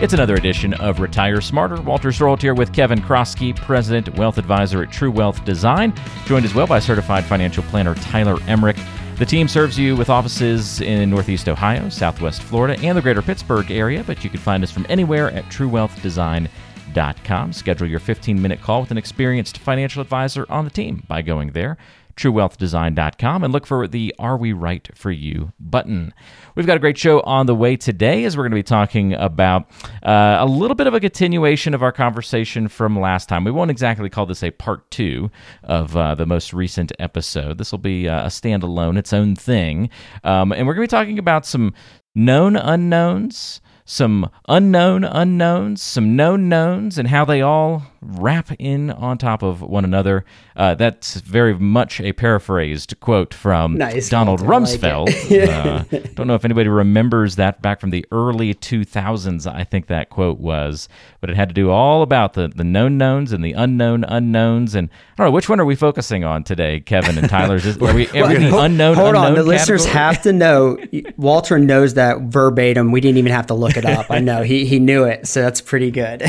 It's another edition of Retire Smarter. Walter Sorrell here with Kevin Krosky, President, Wealth Advisor at True Wealth Design, joined as well by Certified Financial Planner Tyler Emmerich. The team serves you with offices in Northeast Ohio, Southwest Florida, and the greater Pittsburgh area, but you can find us from anywhere at truewealthdesign.com. Schedule your 15-minute call with an experienced financial advisor on the team by going there, truewealthdesign.com, and look for the Are We Right For You button. We've got a great show on the way today as we're going to be talking about a little bit of a continuation of our conversation from last time. We won't exactly call this a part two of the most recent episode. This will be a standalone, its own thing. And we're going to be talking about some known unknowns, some unknown unknowns, some known knowns, and how they all wrap in on top of one another. That's very much a paraphrased quote from Donald Rumsfeld. Don't know if anybody remembers that back from the early 2000s, I think that quote was. But it had to do all about the known knowns and the unknown unknowns. And I don't know, which one are we focusing on today, Kevin and Tyler? Are we in the unknown unknown category? The listeners have to know. Walter knows that verbatim. We didn't even have to look it up. I know he knew it, so that's pretty good.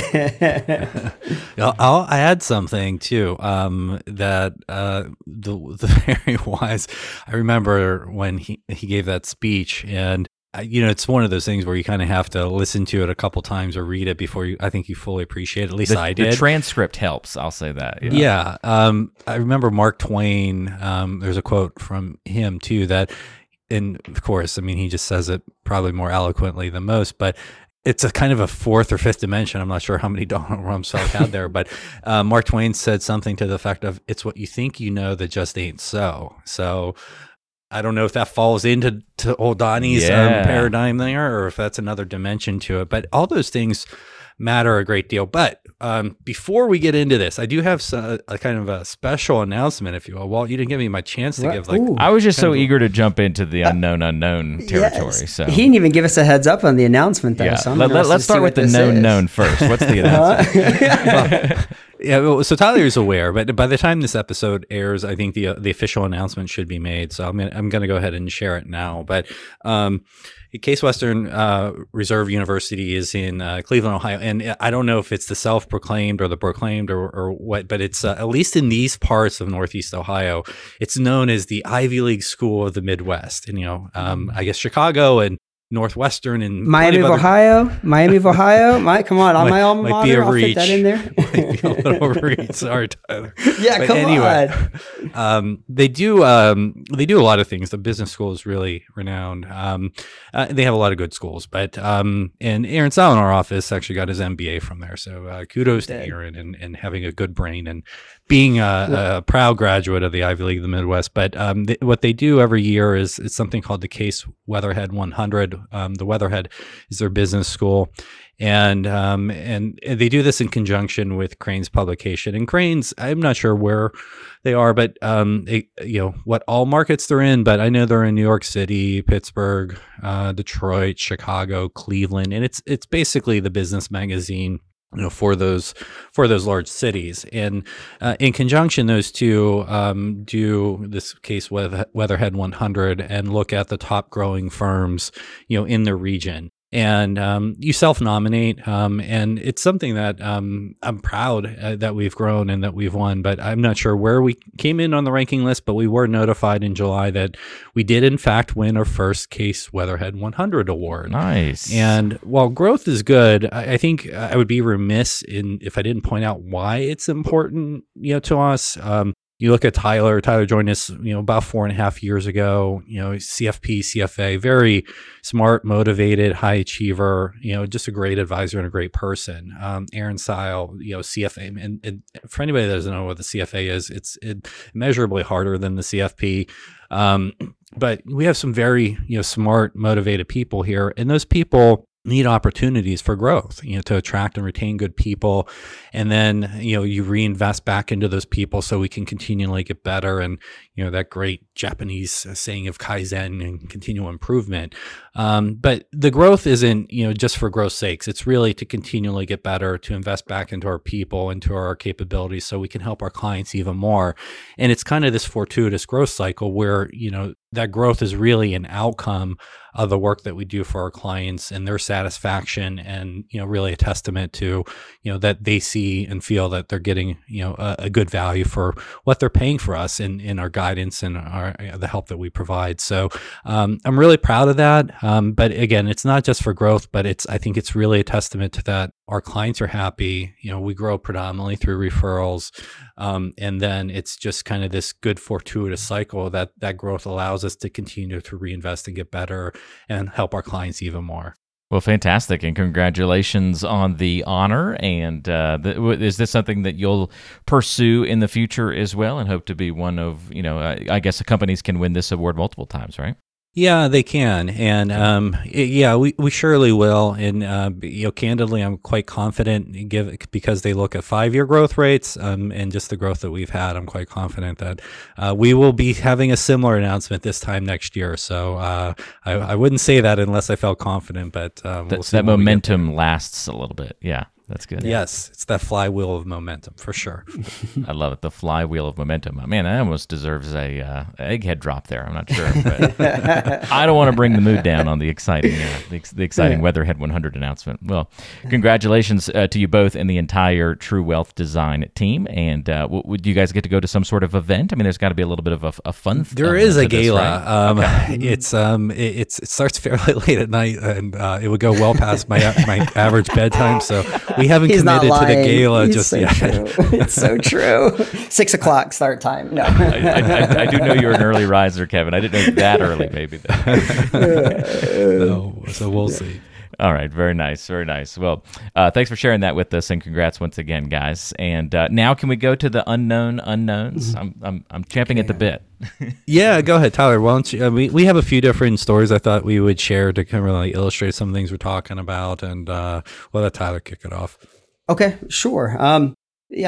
I'll add something too. The very wise. I remember when he gave that speech, and it's one of those things where you kind of have to listen to it a couple times or read it before you. I think you fully appreciate it. At least I did. The transcript helps. I'll say that. Yeah. I remember Mark Twain. There's a quote from him too that. And of course, I mean, he just says it probably more eloquently than most, but it's a kind of a fourth or fifth dimension. I'm not sure how many Donald Rumsfeld had there, but Mark Twain said something to the effect of, it's what you think you know that just ain't so. So I don't know if that falls into old Donnie's paradigm there, or if that's another dimension to it, but all those things matter a great deal. But before we get into this, I do have a kind of a special announcement, if you will. Walt, you didn't give me my chance to give. I was just so eager to jump into the unknown territory. Yes. So he didn't even give us a heads up on the announcement, though. Yeah. So let's start with the known first. What's the announcement? So Tyler is aware, but by the time this episode airs, I think the official announcement should be made. So I'm going to go ahead and share it now. But Case Western Reserve University is in Cleveland, Ohio, and I don't know if it's the self-proclaimed or the proclaimed or what, but it's at least in these parts of Northeast Ohio, it's known as the Ivy League School of the Midwest. And I guess Chicago and Northwestern and Miami of Ohio. Come on, on my alma mater, I'll fit that in there. Might be a little reach. Sorry, Tyler. Yeah, but anyway, they do a lot of things. The business school is really renowned. They have a lot of good schools, but and Aaron Szalay in our office actually got his MBA from there. So kudos to Aaron and having a good brain and being a proud graduate of the Ivy League of the Midwest. But what they do every year is it's something called the Case Weatherhead 100. The Weatherhead is their business school. And they do this in conjunction with Crain's publication. And Crain's, I'm not sure where they are, but what all markets they're in. But I know they're in New York City, Pittsburgh, Detroit, Chicago, Cleveland, and it's basically the business magazine, for those large cities. And in conjunction, those two do this Case Weatherhead 100 and look at the top growing firms, in the region. And you self-nominate, and it's something that I'm proud that we've grown and that we've won, but I'm not sure where we came in on the ranking list, but we were notified in July that we did, in fact, win our first Case Weatherhead 100 award. Nice. And while growth is good, I think I would be remiss if I didn't point out why it's important to us. You look at Tyler. Tyler joined us, about 4.5 years ago. CFP, CFA, very smart, motivated, high achiever. Just a great advisor and a great person. Aaron Szalay, CFA, and for anybody that doesn't know what the CFA is, it's immeasurably harder than the CFP. But we have some very smart, motivated people here, and those people need opportunities for growth, to attract and retain good people. And then, you reinvest back into those people so we can continually get better. And, that great Japanese saying of Kaizen and continual improvement. But the growth isn't, just for growth's sakes. It's really to continually get better, to invest back into our people, into our capabilities so we can help our clients even more. And it's kind of this fortuitous growth cycle where, that growth is really an outcome of the work that we do for our clients and their satisfaction, and, you know, really a testament to, you know, that they see and feel that they're getting, you know, a good value for what they're paying for us in our guidance and our, you know, the help that we provide. So I'm really proud of that. But again, it's not just for growth, but it's, I think it's really a testament to that our clients are happy. You know, we grow predominantly through referrals. And then it's just kind of this good fortuitous cycle that that growth allows us to continue to reinvest and get better and help our clients even more. Well, fantastic. And congratulations on the honor. And is this something that you'll pursue in the future as well and hope to be one of, you know, I guess companies can win this award multiple times, right? Yeah, they can. And, we surely will. And, you know, candidly, I'm quite confident because they look at 5-year growth rates, and just the growth that we've had. I'm quite confident that, we will be having a similar announcement this time next year. So, I wouldn't say that unless I felt confident, but, we'll see that momentum lasts a little bit. Yeah. That's good. Yes, it's that flywheel of momentum for sure. I love it. The flywheel of momentum. Oh, man, that almost deserves a egghead drop there. I'm not sure, but I don't want to bring the mood down on the exciting Weatherhead 100 announcement. Well, congratulations to you both and the entire True Wealth Design team. And would you guys get to go to some sort of event? I mean, there's got to be a little bit of a fun. There is a gala. This, right? Okay. It starts fairly late at night, and it would go well past my average bedtime. So. We haven't committed to the gala yet. True. It's so true. 6:00 start time. No, I do know you're an early riser, Kevin. I didn't know that early, maybe. No, so we'll see. All right. Very nice. Very nice. Well, thanks for sharing that with us, and congrats once again, guys. And now can we go to the unknown unknowns? Mm-hmm. I'm champing at the bit. Yeah, go ahead, Tyler. Why don't you? We have a few different stories I thought we would share to kind of really illustrate some things we're talking about, and we'll let Tyler kick it off. Okay, sure. I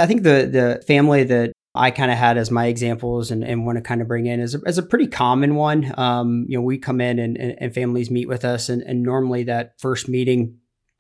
think the family that I kind of had as my examples and want to kind of bring in is a pretty common one. You know, we come in and families meet with us, and normally that first meeting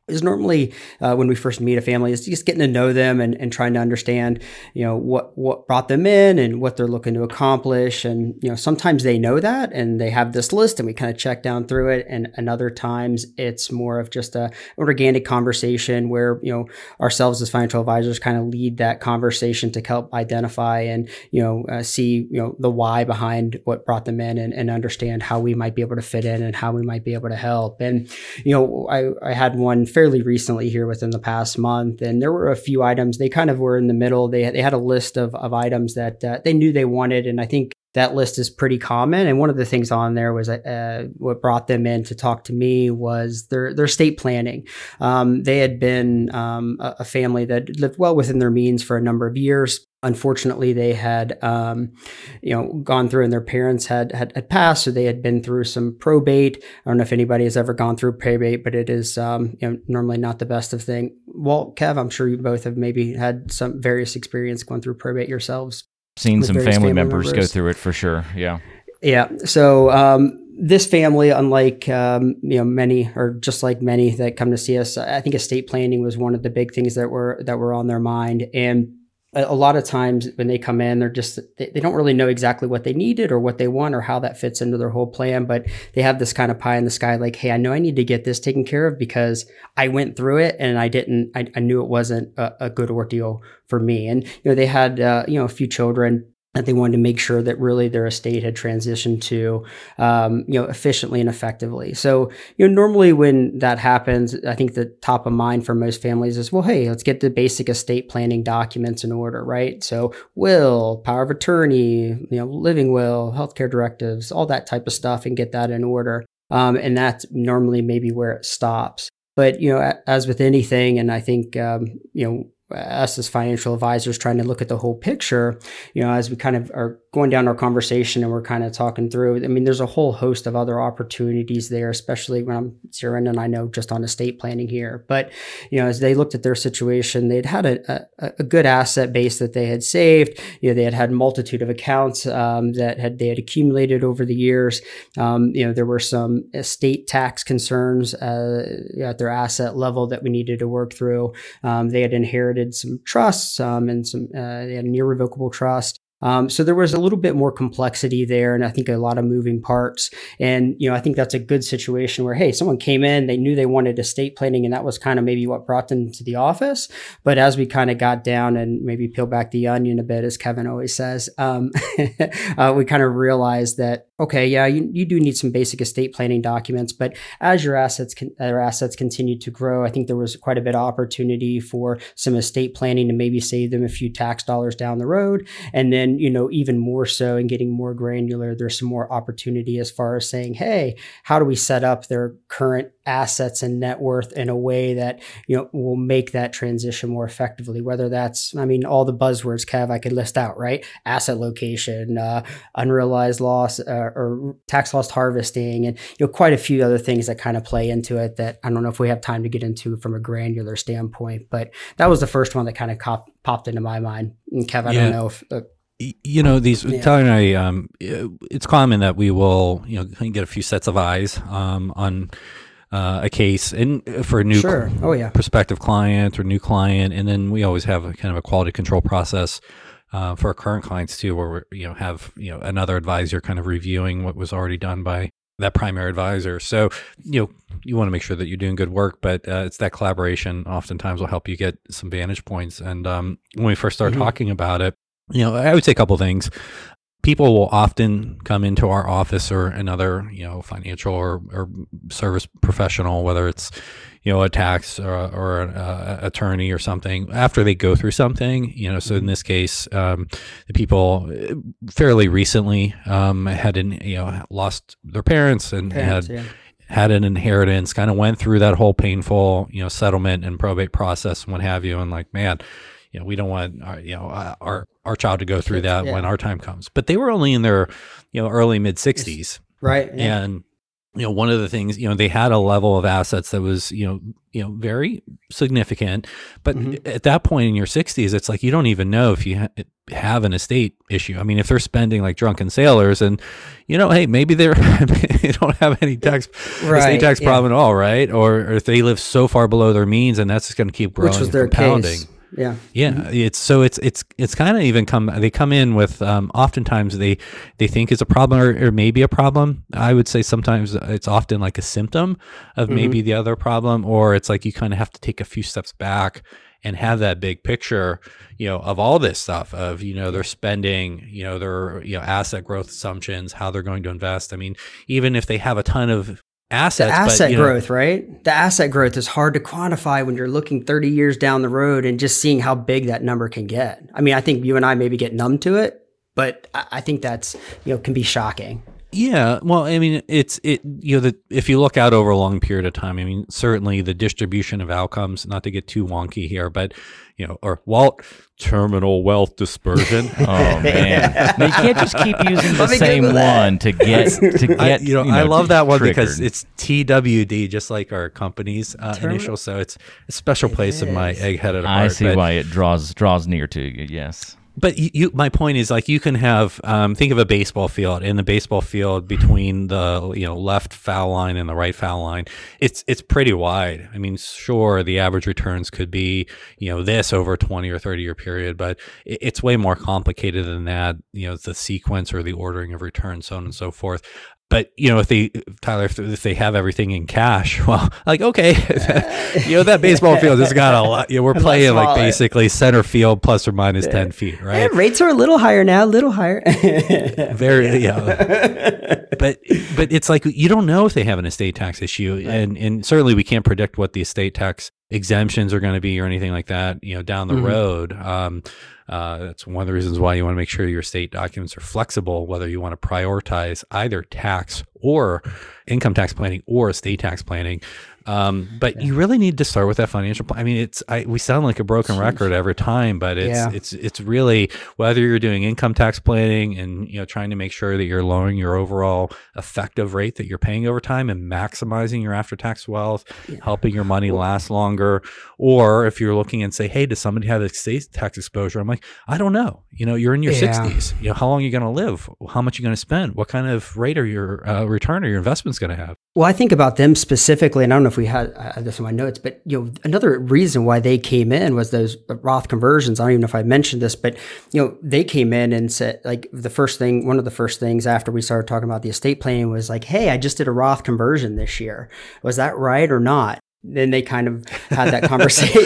is normally when we first meet a family is just getting to know them and trying to understand, you know, what brought them in and what they're looking to accomplish. And, you know, sometimes they know that and they have this list and we kind of check down through it. And other times it's more of just an organic conversation where, you know, ourselves as financial advisors kind of lead that conversation to help identify and, you know, see, you know, the why behind what brought them in and understand how we might be able to fit in and how we might be able to help. And, you know, I had one fairly recently here within the past month. And there were a few items. They kind of were in the middle. They had a list of items that they knew they wanted. And I think that list is pretty common. And one of the things on there was what brought them in to talk to me was their estate planning. They had been a family that lived well within their means for a number of years. Unfortunately, they had, you know, gone through, and their parents had passed, so they had been through some probate. I don't know if anybody has ever gone through probate, but it is, you know, normally not the best of thing. Walt, Kev, I'm sure you both have maybe had some various experience going through probate yourselves. Seen some family members go through it for sure. Yeah. Yeah. So, this family, unlike you know, many, or just like many that come to see us, I think estate planning was one of the big things that were on their mind. And a lot of times when they come in, they don't really know exactly what they needed or what they want or how that fits into their whole plan, but they have this kind of pie in the sky, like, hey, I know I need to get this taken care of because I went through it and I knew it wasn't a good ordeal for me. And, you know, they had, you know, a few children that they wanted to make sure that really their estate had transitioned to, you know, efficiently and effectively. So, you know, normally when that happens, I think the top of mind for most families is, well, hey, let's get the basic estate planning documents in order, right? So will, power of attorney, you know, living will, healthcare directives, all that type of stuff, and get that in order. And that's normally maybe where it stops. But, you know, as with anything, and I think, you know, us as financial advisors trying to look at the whole picture, you know, as we kind of are going down our conversation and we're kind of talking through, I mean, there's a whole host of other opportunities there, especially when I'm zeroing in, I know, just on estate planning here. But, you know, as they looked at their situation, they'd had a good asset base that they had saved. You know, they had a multitude of accounts that they had accumulated over the years. You know, there were some estate tax concerns at their asset level that we needed to work through. They had inherited some trusts, and some they had an irrevocable trust. So there was a little bit more complexity there, and I think a lot of moving parts. And, I think that's a good situation where, hey, someone came in, they knew they wanted estate planning, and that was kind of maybe what brought them to the office. But as we kind of got down and maybe peel back the onion a bit, as Kevin always says, we kind of realized that, okay, yeah, you do need some basic estate planning documents, but as your assets continued to grow, I think there was quite a bit of opportunity for some estate planning to maybe save them a few tax dollars down the road. And then, even more so, and getting more granular, there's some more opportunity as far as saying, hey, how do we set up their current assets and net worth in a way that, will make that transition more effectively, whether that's, all the buzzwords, Kev, I could list out, right? Asset location, unrealized loss, or tax loss harvesting, and, quite a few other things that kind of play into it that I don't know if we have time to get into from a granular standpoint, but that was the first one that kind of popped into my mind. And Kev, I don't know if... Tyler and I, it's common that we will, get a few sets of eyes on a case, and for a new prospective client or new client. And then we always have a kind of a quality control process for our current clients too, where we have another advisor kind of reviewing what was already done by that primary advisor. So, you want to make sure that you're doing good work, but it's that collaboration oftentimes will help you get some vantage points. And when we first start talking about it, I would say a couple of things. People will often come into our office or another, financial or service professional, whether it's, a tax or an attorney or something, after they go through something. So in this case, the people fairly recently had lost their parents and had an inheritance, kind of went through that whole painful, settlement and probate process and what have you, and like, man, we don't want our child to go through that when our time comes. But they were only in their early mid 60s, right? Yeah. And one of the things, they had a level of assets that was very significant. But at that point in your 60s, it's like you don't even know if you have an estate issue. I mean, if they're spending like drunken sailors, and hey, maybe they don't have any estate tax problem at all, right? Or if they live so far below their means, and that's just going to keep growing, which was their compounding. Case. Yeah. It's kind of even come in with, oftentimes they think it's a problem or maybe a problem. I would say sometimes it's often like a symptom of maybe the other problem, or it's like you kind of have to take a few steps back and have that big picture, of all this stuff of, their spending, their, asset growth assumptions, how they're going to invest. I mean, even if they have a ton of assets, the asset growth, right? The asset growth is hard to quantify when you're looking 30 years down the road and just seeing how big that number can get. I mean, I think you and I maybe get numb to it, but I think that's, can be shocking. Yeah. Well, I mean, if you look out over a long period of time, I mean, certainly the distribution of outcomes, not to get too wonky here, but, or Walt, terminal wealth dispersion. Oh man. You can't just keep using the same one to get, I love that one triggered, because it's TWD, just like our company's initial. So it's a special place in my egg-headed heart. I see why it draws near to you. Yes. But my point is, like, you can have, think of a baseball field. In the baseball field, between the left foul line and the right foul line, it's pretty wide. I mean, sure, the average returns could be this over a 20 or 30 year period, but it's way more complicated than that. The sequence or the ordering of returns, so on and so forth. But if they have everything in cash, well, like, okay, that baseball field has got a lot. We're playing like basically center field plus or minus 10 feet, right? And rates are a little higher now, Very, But it's like you don't know if they have an estate tax issue, right? And certainly we can't predict what the estate tax exemptions are going to be or anything like that, down the road. That's one of the reasons why you want to make sure your estate documents are flexible, whether you want to prioritize either tax or income tax planning or estate tax planning. But you really need to start with that financial plan. I mean, we sound like a broken record every time, but it's really, whether you're doing income tax planning and, trying to make sure that you're lowering your overall effective rate that you're paying over time and maximizing your after-tax wealth, helping your money last longer. Or if you're looking and say, hey, does somebody have estate tax exposure? I'm like, I don't know, you're in your 60s, how long are you going to live? How much are you going to spend? What kind of rate are your return or your investment's going to have. Well, I think about them specifically, and I don't know if we had this in my notes, but another reason why they came in was those Roth conversions. I don't even know if I mentioned this, but they came in and said, like, one of the first things after we started talking about the estate planning was like, hey, I just did a Roth conversion this year. Was that right or not? Then they kind of had that conversation.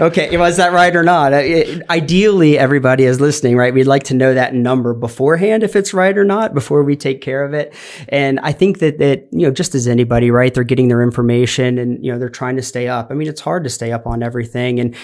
Okay, was that right or not? Ideally, everybody is listening, right? We'd like to know that number beforehand, if it's right or not, before we take care of it. And I think that just as anybody, right, they're getting their information and, they're trying to stay up. I mean, it's hard to stay up on everything. And,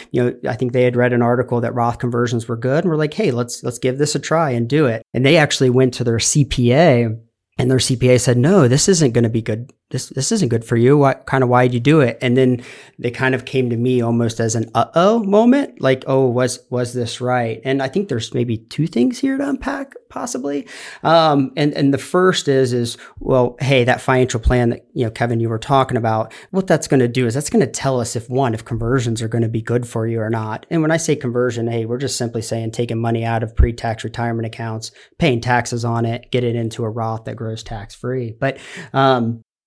I think they had read an article that Roth conversions were good and were like, hey, let's give this a try and do it. And they actually went to their CPA, and their CPA said, no, this isn't going to be good. This isn't good for you. Why'd you do it? And then they kind of came to me almost as an uh-oh moment, like, oh, was this right? And I think there's maybe two things here to unpack possibly. And the first is, well, hey, that financial plan that, Kevin, you were talking about, what that's going to do is that's going to tell us if conversions are going to be good for you or not. And when I say conversion, hey, we're just simply saying taking money out of pre-tax retirement accounts, paying taxes on it, get it into a Roth that grows tax-free. But,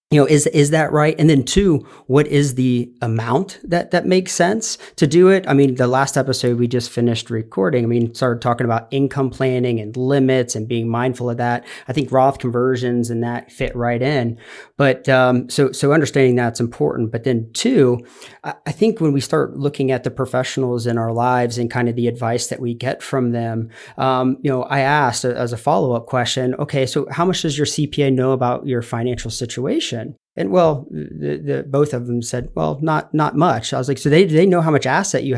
is that right? And then two, what is the amount that makes sense to do it? I mean, the last episode we just finished recording, started talking about income planning and limits and being mindful of that. I think Roth conversions and that fit right in. But so understanding that's important. But then two, I think when we start looking at the professionals in our lives and kind of the advice that we get from them, I asked as a follow-up question, okay, so how much does your CPA know about your financial situation? And well, the both of them said, well, not much. I was like, so they know how much asset you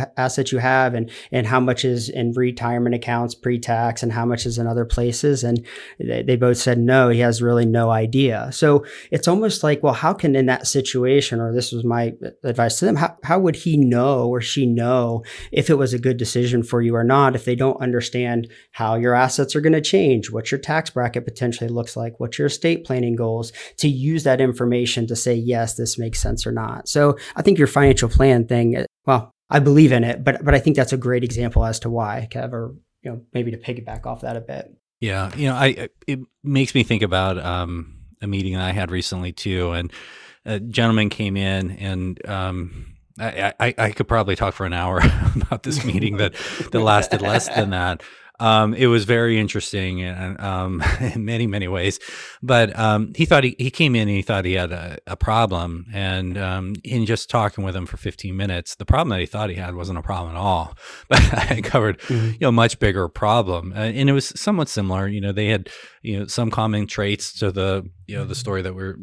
have and how much is in retirement accounts, pre-tax, and how much is in other places. And they both said, no, he has really no idea. So it's almost like, well, how can in that situation, or this was my advice to them, how would he know or she know if it was a good decision for you or not, if they don't understand how your assets are going to change, what your tax bracket potentially looks like, what your estate planning goals, to use that information to say, yes, this makes sense or not. So I think your financial plan thing, well, I believe in it, but I think that's a great example as to why, Kev, or maybe to piggyback off that a bit. Yeah. It makes me think about a meeting that I had recently too. And a gentleman came in and I could probably talk for an hour about this meeting that lasted less than that. It was very interesting and, in many, many ways, but, he thought he came in and he thought he had a problem, and, in just talking with him for 15 minutes, the problem that he thought he had wasn't a problem at all, but I uncovered, much bigger problem. And it was somewhat similar, they had, some common traits to the, the story that we're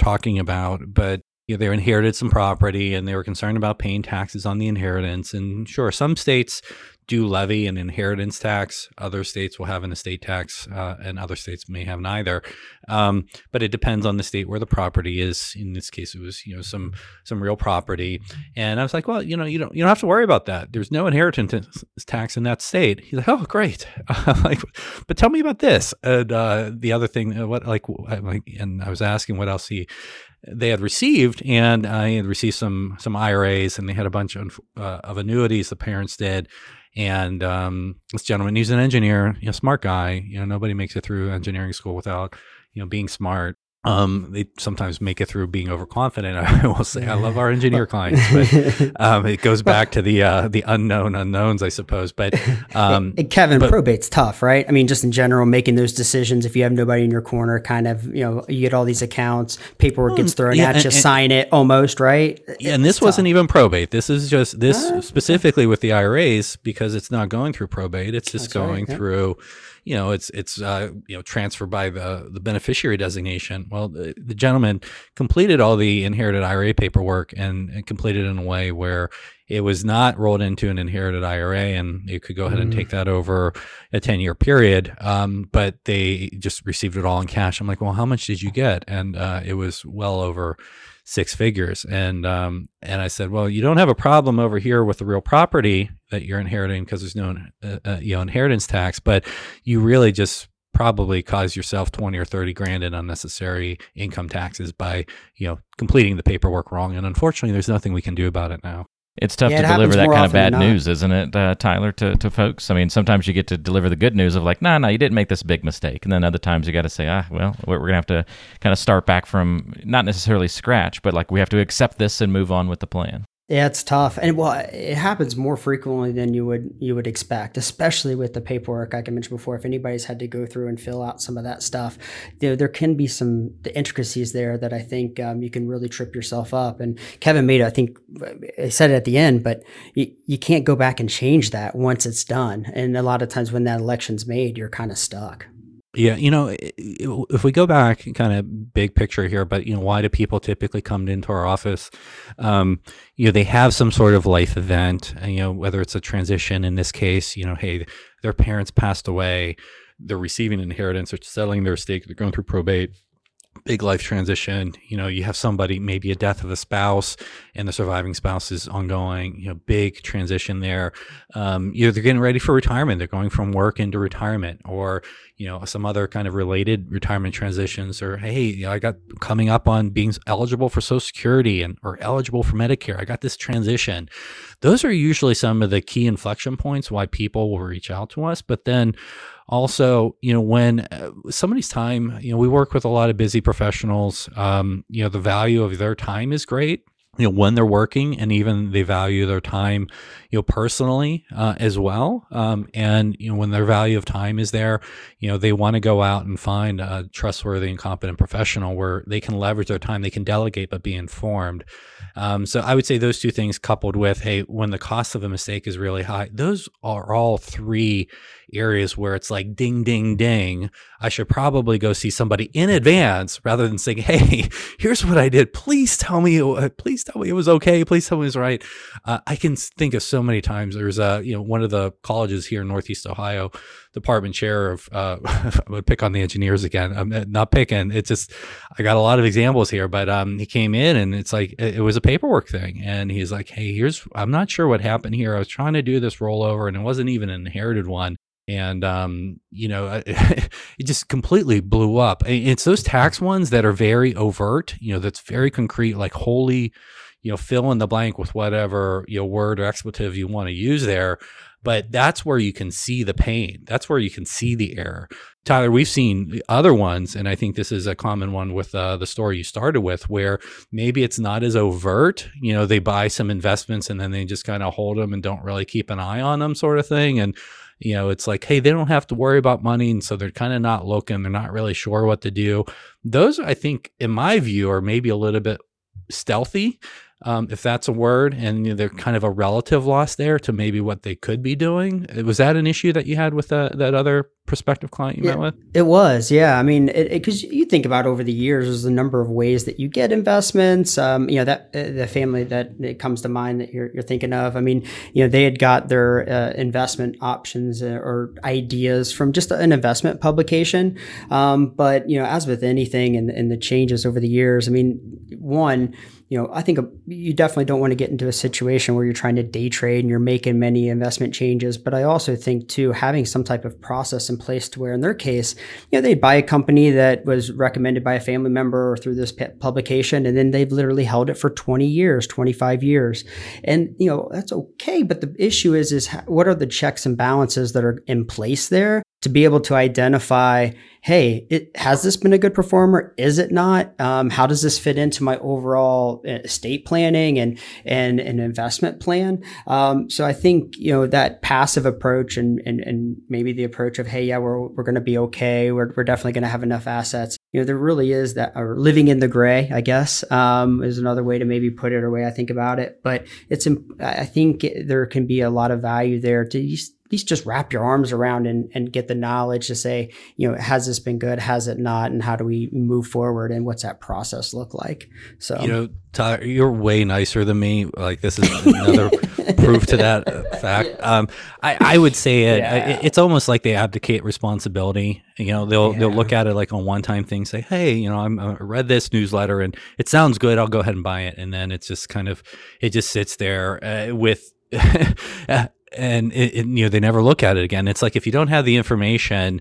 talking about, but they inherited some property and they were concerned about paying taxes on the inheritance. And sure, some states do levy an inheritance tax. Other states will have an estate tax, and other states may have neither. But it depends on the state where the property is. In this case, it was some real property. And I was like, well, you don't have to worry about that. There's no inheritance tax in that state. He's like, oh, great. I'm like, but tell me about this. And the other thing, and I was asking what else they had received, and I had received some IRAs, and they had a bunch of annuities. The parents did. And this gentleman, he's an engineer, smart guy. Nobody makes it through engineering school without, being smart. They sometimes make it through being overconfident. I will say, I love our engineer clients, but it goes back to the unknown unknowns, I suppose. But Kevin, probate's tough, right? I mean, just in general, making those decisions if you have nobody in your corner, kind of, you get all these accounts, paperwork gets thrown at you, sign it almost, right? Yeah, and this wasn't even probate. This is just specifically with the IRAs, because it's not going through probate. It's just going through. It's transferred by the beneficiary designation. Well, the gentleman completed all the inherited IRA paperwork and completed it in a way where it was not rolled into an inherited IRA, and you could go ahead and take that over a 10-year period. But they just received it all in cash. I'm like, well, how much did you get? And it was well over six figures. And I said, well, you don't have a problem over here with the real property that you're inheriting, because there's no inheritance tax, but you really just probably cause yourself 20 or 30 grand in unnecessary income taxes by completing the paperwork wrong. And unfortunately, there's nothing we can do about it now. It's tough to deliver that kind of bad news, isn't it, Tyler, to folks? I mean, sometimes you get to deliver the good news of like, no, you didn't make this big mistake. And then other times you got to say, well, we're going to have to kind of start back from not necessarily scratch, but like we have to accept this and move on with the plan. Yeah, it's tough. And well, it happens more frequently than you would expect, especially with the paperwork. Like I mentioned before, if anybody's had to go through and fill out some of that stuff, there can be the intricacies there that I think you can really trip yourself up. And Kevin made, I think I said it at the end, but you can't go back and change that once it's done. And a lot of times when that election's made, you're kind of stuck. Yeah, if we go back kind of big picture here, but, why do people typically come into our office? They have some sort of life event, whether it's a transition in this case, hey, their parents passed away, they're receiving an inheritance, they're selling their estate, they're going through probate, big life transition. You have somebody, maybe a death of a spouse and the surviving spouse is ongoing, big transition there. They're getting ready for retirement. They're going from work into retirement, or, some other kind of related retirement transitions, or, hey, I got coming up on being eligible for Social Security or eligible for Medicare. I got this transition. Those are usually some of the key inflection points why people will reach out to us. But then also, when somebody's time, we work with a lot of busy professionals, the value of their time is great, when they're working, and even they value their time, personally as well. And, when their value of time is there, they want to go out and find a trustworthy and competent professional where they can leverage their time, they can delegate, but be informed. So I would say those two things coupled with, hey, when the cost of a mistake is really high, those are all three areas where it's like, ding, ding, ding. I should probably go see somebody in advance rather than saying, hey, here's what I did. Please tell me it was okay. Please tell me it was right. I can think of so many times. There's one of the colleges here in Northeast Ohio, department chair of, I would pick on the engineers again. I'm not picking. It's just, I got a lot of examples here, but he came in and it's like, it was a paperwork thing. And he's like, hey, I'm not sure what happened here. I was trying to do this rollover and it wasn't even an inherited one. And, it just completely blew up. It's those tax ones that are very overt, that's very concrete, like holy, fill in the blank with whatever word or expletive you want to use there. But that's where you can see the pain. That's where you can see the error. Tyler, we've seen the other ones, and I think this is a common one with the story you started with, where maybe it's not as overt. They buy some investments and then they just kind of hold them and don't really keep an eye on them, sort of thing. And it's like, hey, they don't have to worry about money. And so they're kind of not looking, they're not really sure what to do. Those, I think, in my view, are maybe a little bit stealthy, if that's a word, and they're kind of a relative loss there to maybe what they could be doing. Was that an issue that you had with that other prospective client you met with? It was, yeah. I mean, because you think about over the years, there's a number of ways that you get investments. That the family that it comes to mind that you're thinking of. I mean, they had got their investment options or ideas from just an investment publication. But as with anything, and the changes over the years, I mean, one, I think you definitely don't want to get into a situation where you're trying to day trade and you're making many investment changes. But I also think, too, having some type of process in place to where, in their case, they'd buy a company that was recommended by a family member or through this publication, and then they've literally held it for 20 years, 25 years. And, that's okay. But the issue is what are the checks and balances that are in place there to be able to identify, hey, has this been a good performer? Is it not? How does this fit into my overall estate planning and an investment plan? So I think, that passive approach and maybe the approach of, hey, yeah, we're going to be okay. We're definitely going to have enough assets. There really is that, or living in the gray, I guess, is another way to maybe put it, or way I think about it. But I think there can be a lot of value there to just wrap your arms around and get the knowledge to say, has this been good? Has it not? And how do we move forward? And what's that process look like? So, Tyler, you're way nicer than me. Like, this is another proof to that fact. Yeah. I would say it's almost like they abdicate responsibility. They'll look at it like a one-time thing, say, hey, I read this newsletter and it sounds good. I'll go ahead and buy it. And then it just sits there with and they never look at it again. It's like, if you don't have the information,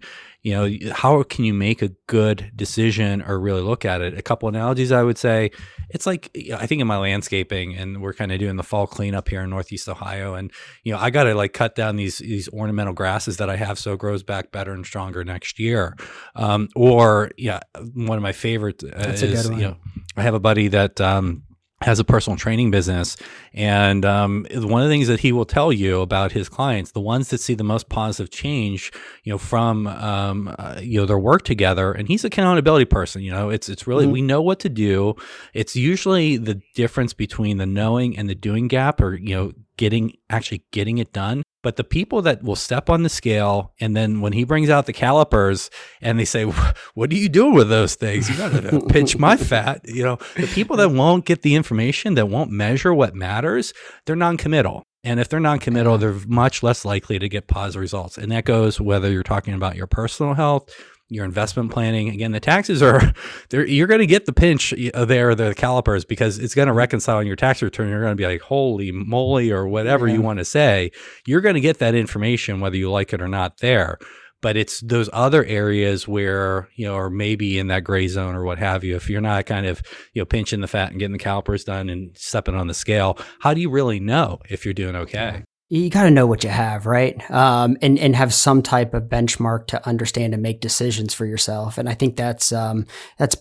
how can you make a good decision or really look at it? A couple analogies I would say, it's like, I think in my landscaping, and we're kind of doing the fall cleanup here in Northeast Ohio. And, I got to cut down these ornamental grasses that I have, so it grows back better and stronger next year. One of my favorites is, I have a buddy that, has a personal training business. And one of the things that he will tell you about his clients, the ones that see the most positive change, from their work together, and he's an accountability person, it's really, we know what to do. It's usually the difference between the knowing and the doing gap, or, getting it done. But the people that will step on the scale, and then when he brings out the calipers and they say, what do you do with those things? You got to pinch my fat. The people that won't get the information, that won't measure what matters, they're non-committal. And if they're non-committal, they're much less likely to get positive results. And that goes whether you're talking about your personal health, your investment planning. Again, the taxes are there. You're going to get the pinch there, the calipers, because it's going to reconcile in your tax return. You're going to be like, holy moly, or whatever you want to say. You're going to get that information, whether you like it or not there. But it's those other areas where, or maybe in that gray zone or what have you, if you're not kind of, pinching the fat and getting the calipers done and stepping on the scale, how do you really know if you're doing okay? You got to know what you have, right? And have some type of benchmark to understand and make decisions for yourself. And I think that's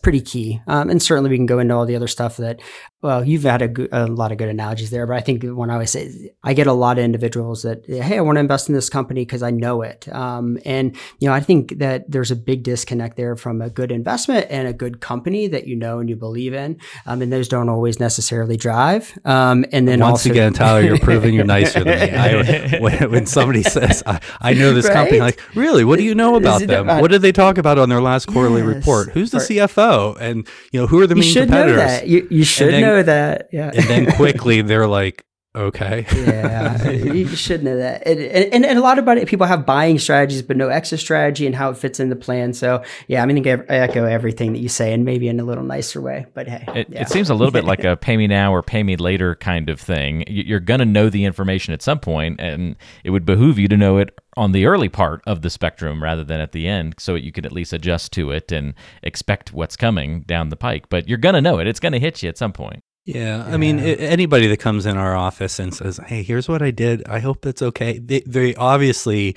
pretty key. And certainly we can go into all the other stuff that, well, you've had a lot of good analogies there. But I think when I always say, I get a lot of individuals that, hey, I want to invest in this company because I know it. I think that there's a big disconnect there from a good investment and a good company that you know and you believe in. And those don't always necessarily drive. And then once again, Tyler, you're proving you're nicer than me. When somebody says, I know this company, I'm like, really? What do you know about them? What did they talk about on their last quarterly report? Who's the CFO? And who are the main competitors? Know that. You should know that. Yeah. And then quickly they're like, okay. Yeah, you should know that. And a lot of people have buying strategies, but no exit strategy and how it fits in the plan. So yeah, I echo everything that you say, and maybe in a little nicer way, but hey. It seems a little bit like a pay me now or pay me later kind of thing. You're going to know the information at some point, and it would behoove you to know it on the early part of the spectrum rather than at the end, so you can at least adjust to it and expect what's coming down the pike. But you're going to know it. It's going to hit you at some point. Yeah. Anybody that comes in our office and says, hey, here's what I did, I hope that's okay, they obviously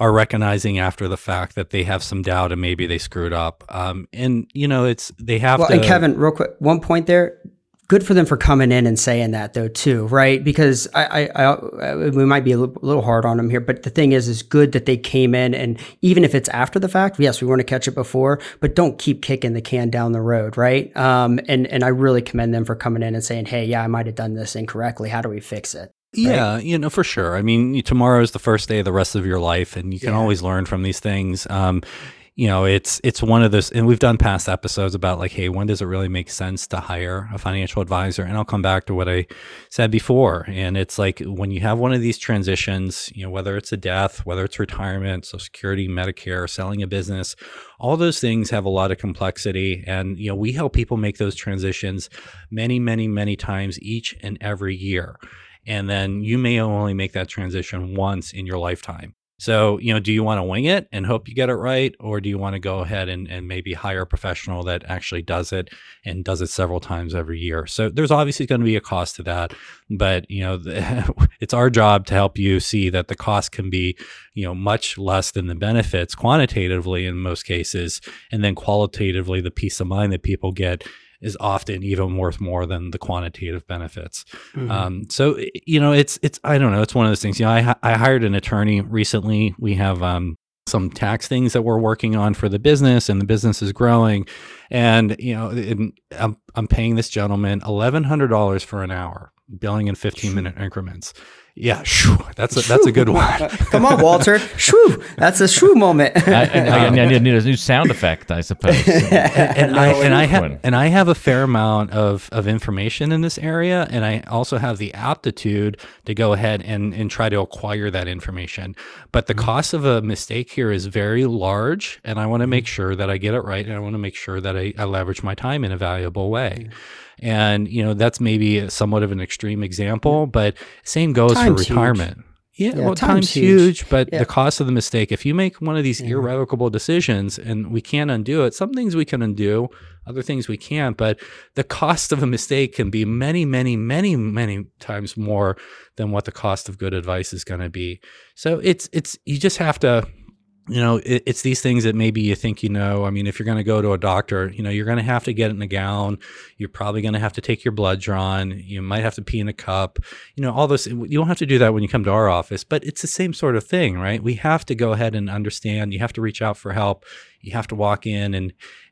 are recognizing after the fact that they have some doubt and maybe they screwed up. And Kevin, real quick, one point there. Good for them for coming in and saying that, though, too, right? Because we might be a little hard on them here, but the thing is good that they came in, and even if it's after the fact, yes, we want to catch it before, but don't keep kicking the can down the road, right? And I really commend them for coming in and saying, hey, yeah, I might have done this incorrectly. How do we fix it? Right? Yeah, for sure. Tomorrow is the first day of the rest of your life, and you can always learn from these things. It's one of those, and we've done past episodes about hey, when does it really make sense to hire a financial advisor? And I'll come back to what I said before. And it's when you have one of these transitions, whether it's a death, whether it's retirement, Social Security, Medicare, selling a business, all those things have a lot of complexity. And, we help people make those transitions many, many, many times each and every year. And then you may only make that transition once in your lifetime. So, do you want to wing it and hope you get it right? Or do you want to go ahead and maybe hire a professional that actually does it and does it several times every year? So there's obviously going to be a cost to that, but it's our job to help you see that the cost can be, much less than the benefits quantitatively in most cases. And then qualitatively, the peace of mind that people get is often even worth more than the quantitative benefits. Mm-hmm. It's I don't know, it's one of those things. I hired an attorney recently. We have some tax things that we're working on for the business, and the business is growing. And I'm paying this gentleman $1,100 for an hour, billing in 15-minute increments. Yeah, that's a good one. Come on, Walter. Shoo, that's a shoo moment. I need a new sound effect, I suppose. I have a fair amount of information in this area, and I also have the aptitude to go ahead and try to acquire that information. But the cost of a mistake here is very large, and I want to make sure that I get it right, and I want to make sure that I leverage my time in a valuable way. And that's maybe somewhat of an extreme example, but same goes for retirement. Huge. Yeah, well, time's huge, but the cost of the mistake, if you make one of these irrevocable decisions and we can't undo it, some things we can undo, other things we can't, but the cost of a mistake can be many, many, many, many times more than what the cost of good advice is going to be. So it's you just have to, you know, it's these things that maybe you think, you know, I mean, if you're going to go to a doctor, you know, you're going to have to get in a gown. You're probably going to have to take your blood drawn. You might have to pee in a cup, you know, all this. You don't have to do that when you come to our office, but it's the same sort of thing, right? We have to go ahead and understand. You have to reach out for help. You have to walk in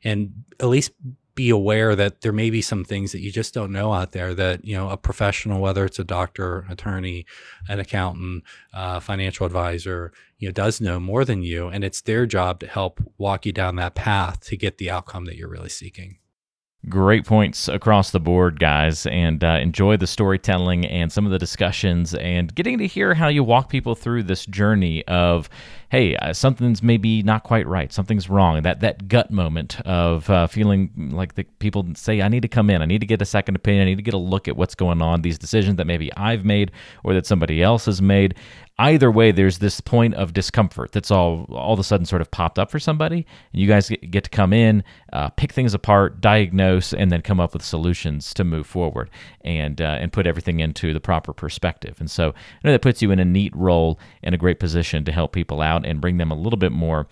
and at least be aware that there may be some things that you just don't know out there that, you know, a professional, whether it's a doctor, attorney, an accountant, financial advisor, you know, does know more than you. And it's their job to help walk you down that path to get the outcome that you're really seeking. Great points across the board, guys, and enjoy the storytelling and some of the discussions and getting to hear how you walk people through this journey of, hey, something's maybe not quite right, something's wrong, that gut moment of feeling like the people say, I need to come in, I need to get a second opinion, I need to get a look at what's going on, these decisions that maybe I've made or that somebody else has made. Either way, there's this point of discomfort that's all of a sudden sort of popped up for somebody. And you guys get to come in, pick things apart, diagnose, and then come up with solutions to move forward and put everything into the proper perspective. And so I know that puts you in a neat role and a great position to help people out and bring them a little bit more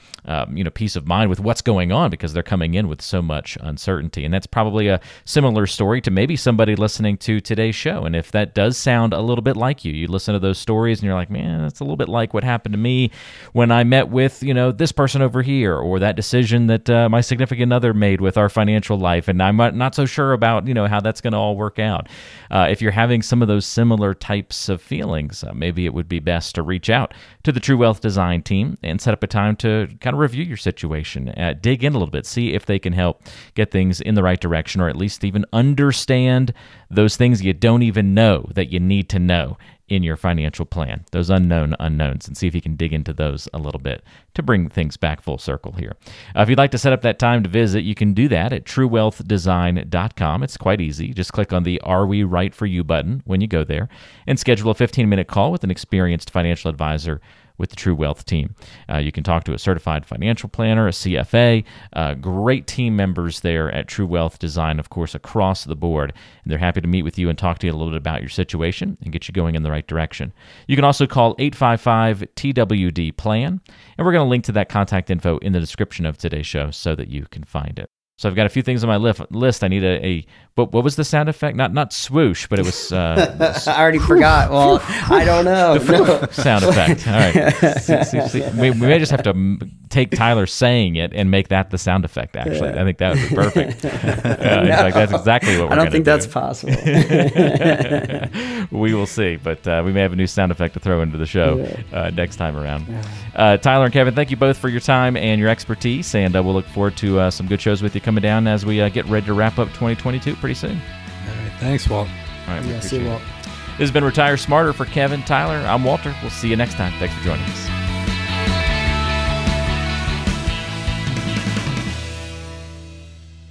peace of mind with what's going on because they're coming in with so much uncertainty. And that's probably a similar story to maybe somebody listening to today's show. And if that does sound a little bit like you listen to those stories and you're like, man, that's a little bit like what happened to me when I met with, you know, this person over here or that decision that my significant other made with our financial life. And I'm not so sure about, you know, how that's going to all work out. If you're having some of those similar types of feelings, maybe it would be best to reach out to the True Wealth Design team and set up a time to kind of review your situation, dig in a little bit, see if they can help get things in the right direction or at least even understand those things you don't even know that you need to know in your financial plan, those unknown unknowns, and see if you can dig into those a little bit to bring things back full circle here. If you'd like to set up that time to visit, you can do that at truewealthdesign.com. It's quite easy. Just click on the Are We Right For You button when you go there and schedule a 15-minute call with an experienced financial advisor with the True Wealth team. You can talk to a certified financial planner, a CFA, great team members there at True Wealth Design, of course, across the board. And they're happy to meet with you and talk to you a little bit about your situation and get you going in the right direction. You can also call 855-TWD-PLAN, and we're going to link to that contact info in the description of today's show so that you can find it. So I've got a few things on my list. I need what was the sound effect? Not swoosh, but it was. I already forgot. Well, I don't know. Sound effect. All right. We may just have to take Tyler saying it and make that the sound effect. Actually, I think that would be perfect. No. In fact, that's exactly what we're going to do. I don't think that's possible. We will see, but we may have a new sound effect to throw into the show next time around. Tyler and Kevin, thank you both for your time and your expertise, and we'll look forward to some good shows with you coming down as we get ready to wrap up 2022 pretty soon. All right. Thanks, Walt. All right. Yeah, see you, Walt. This has been Retire Smarter for Kevin, Tyler. I'm Walter. We'll see you next time. Thanks for joining us.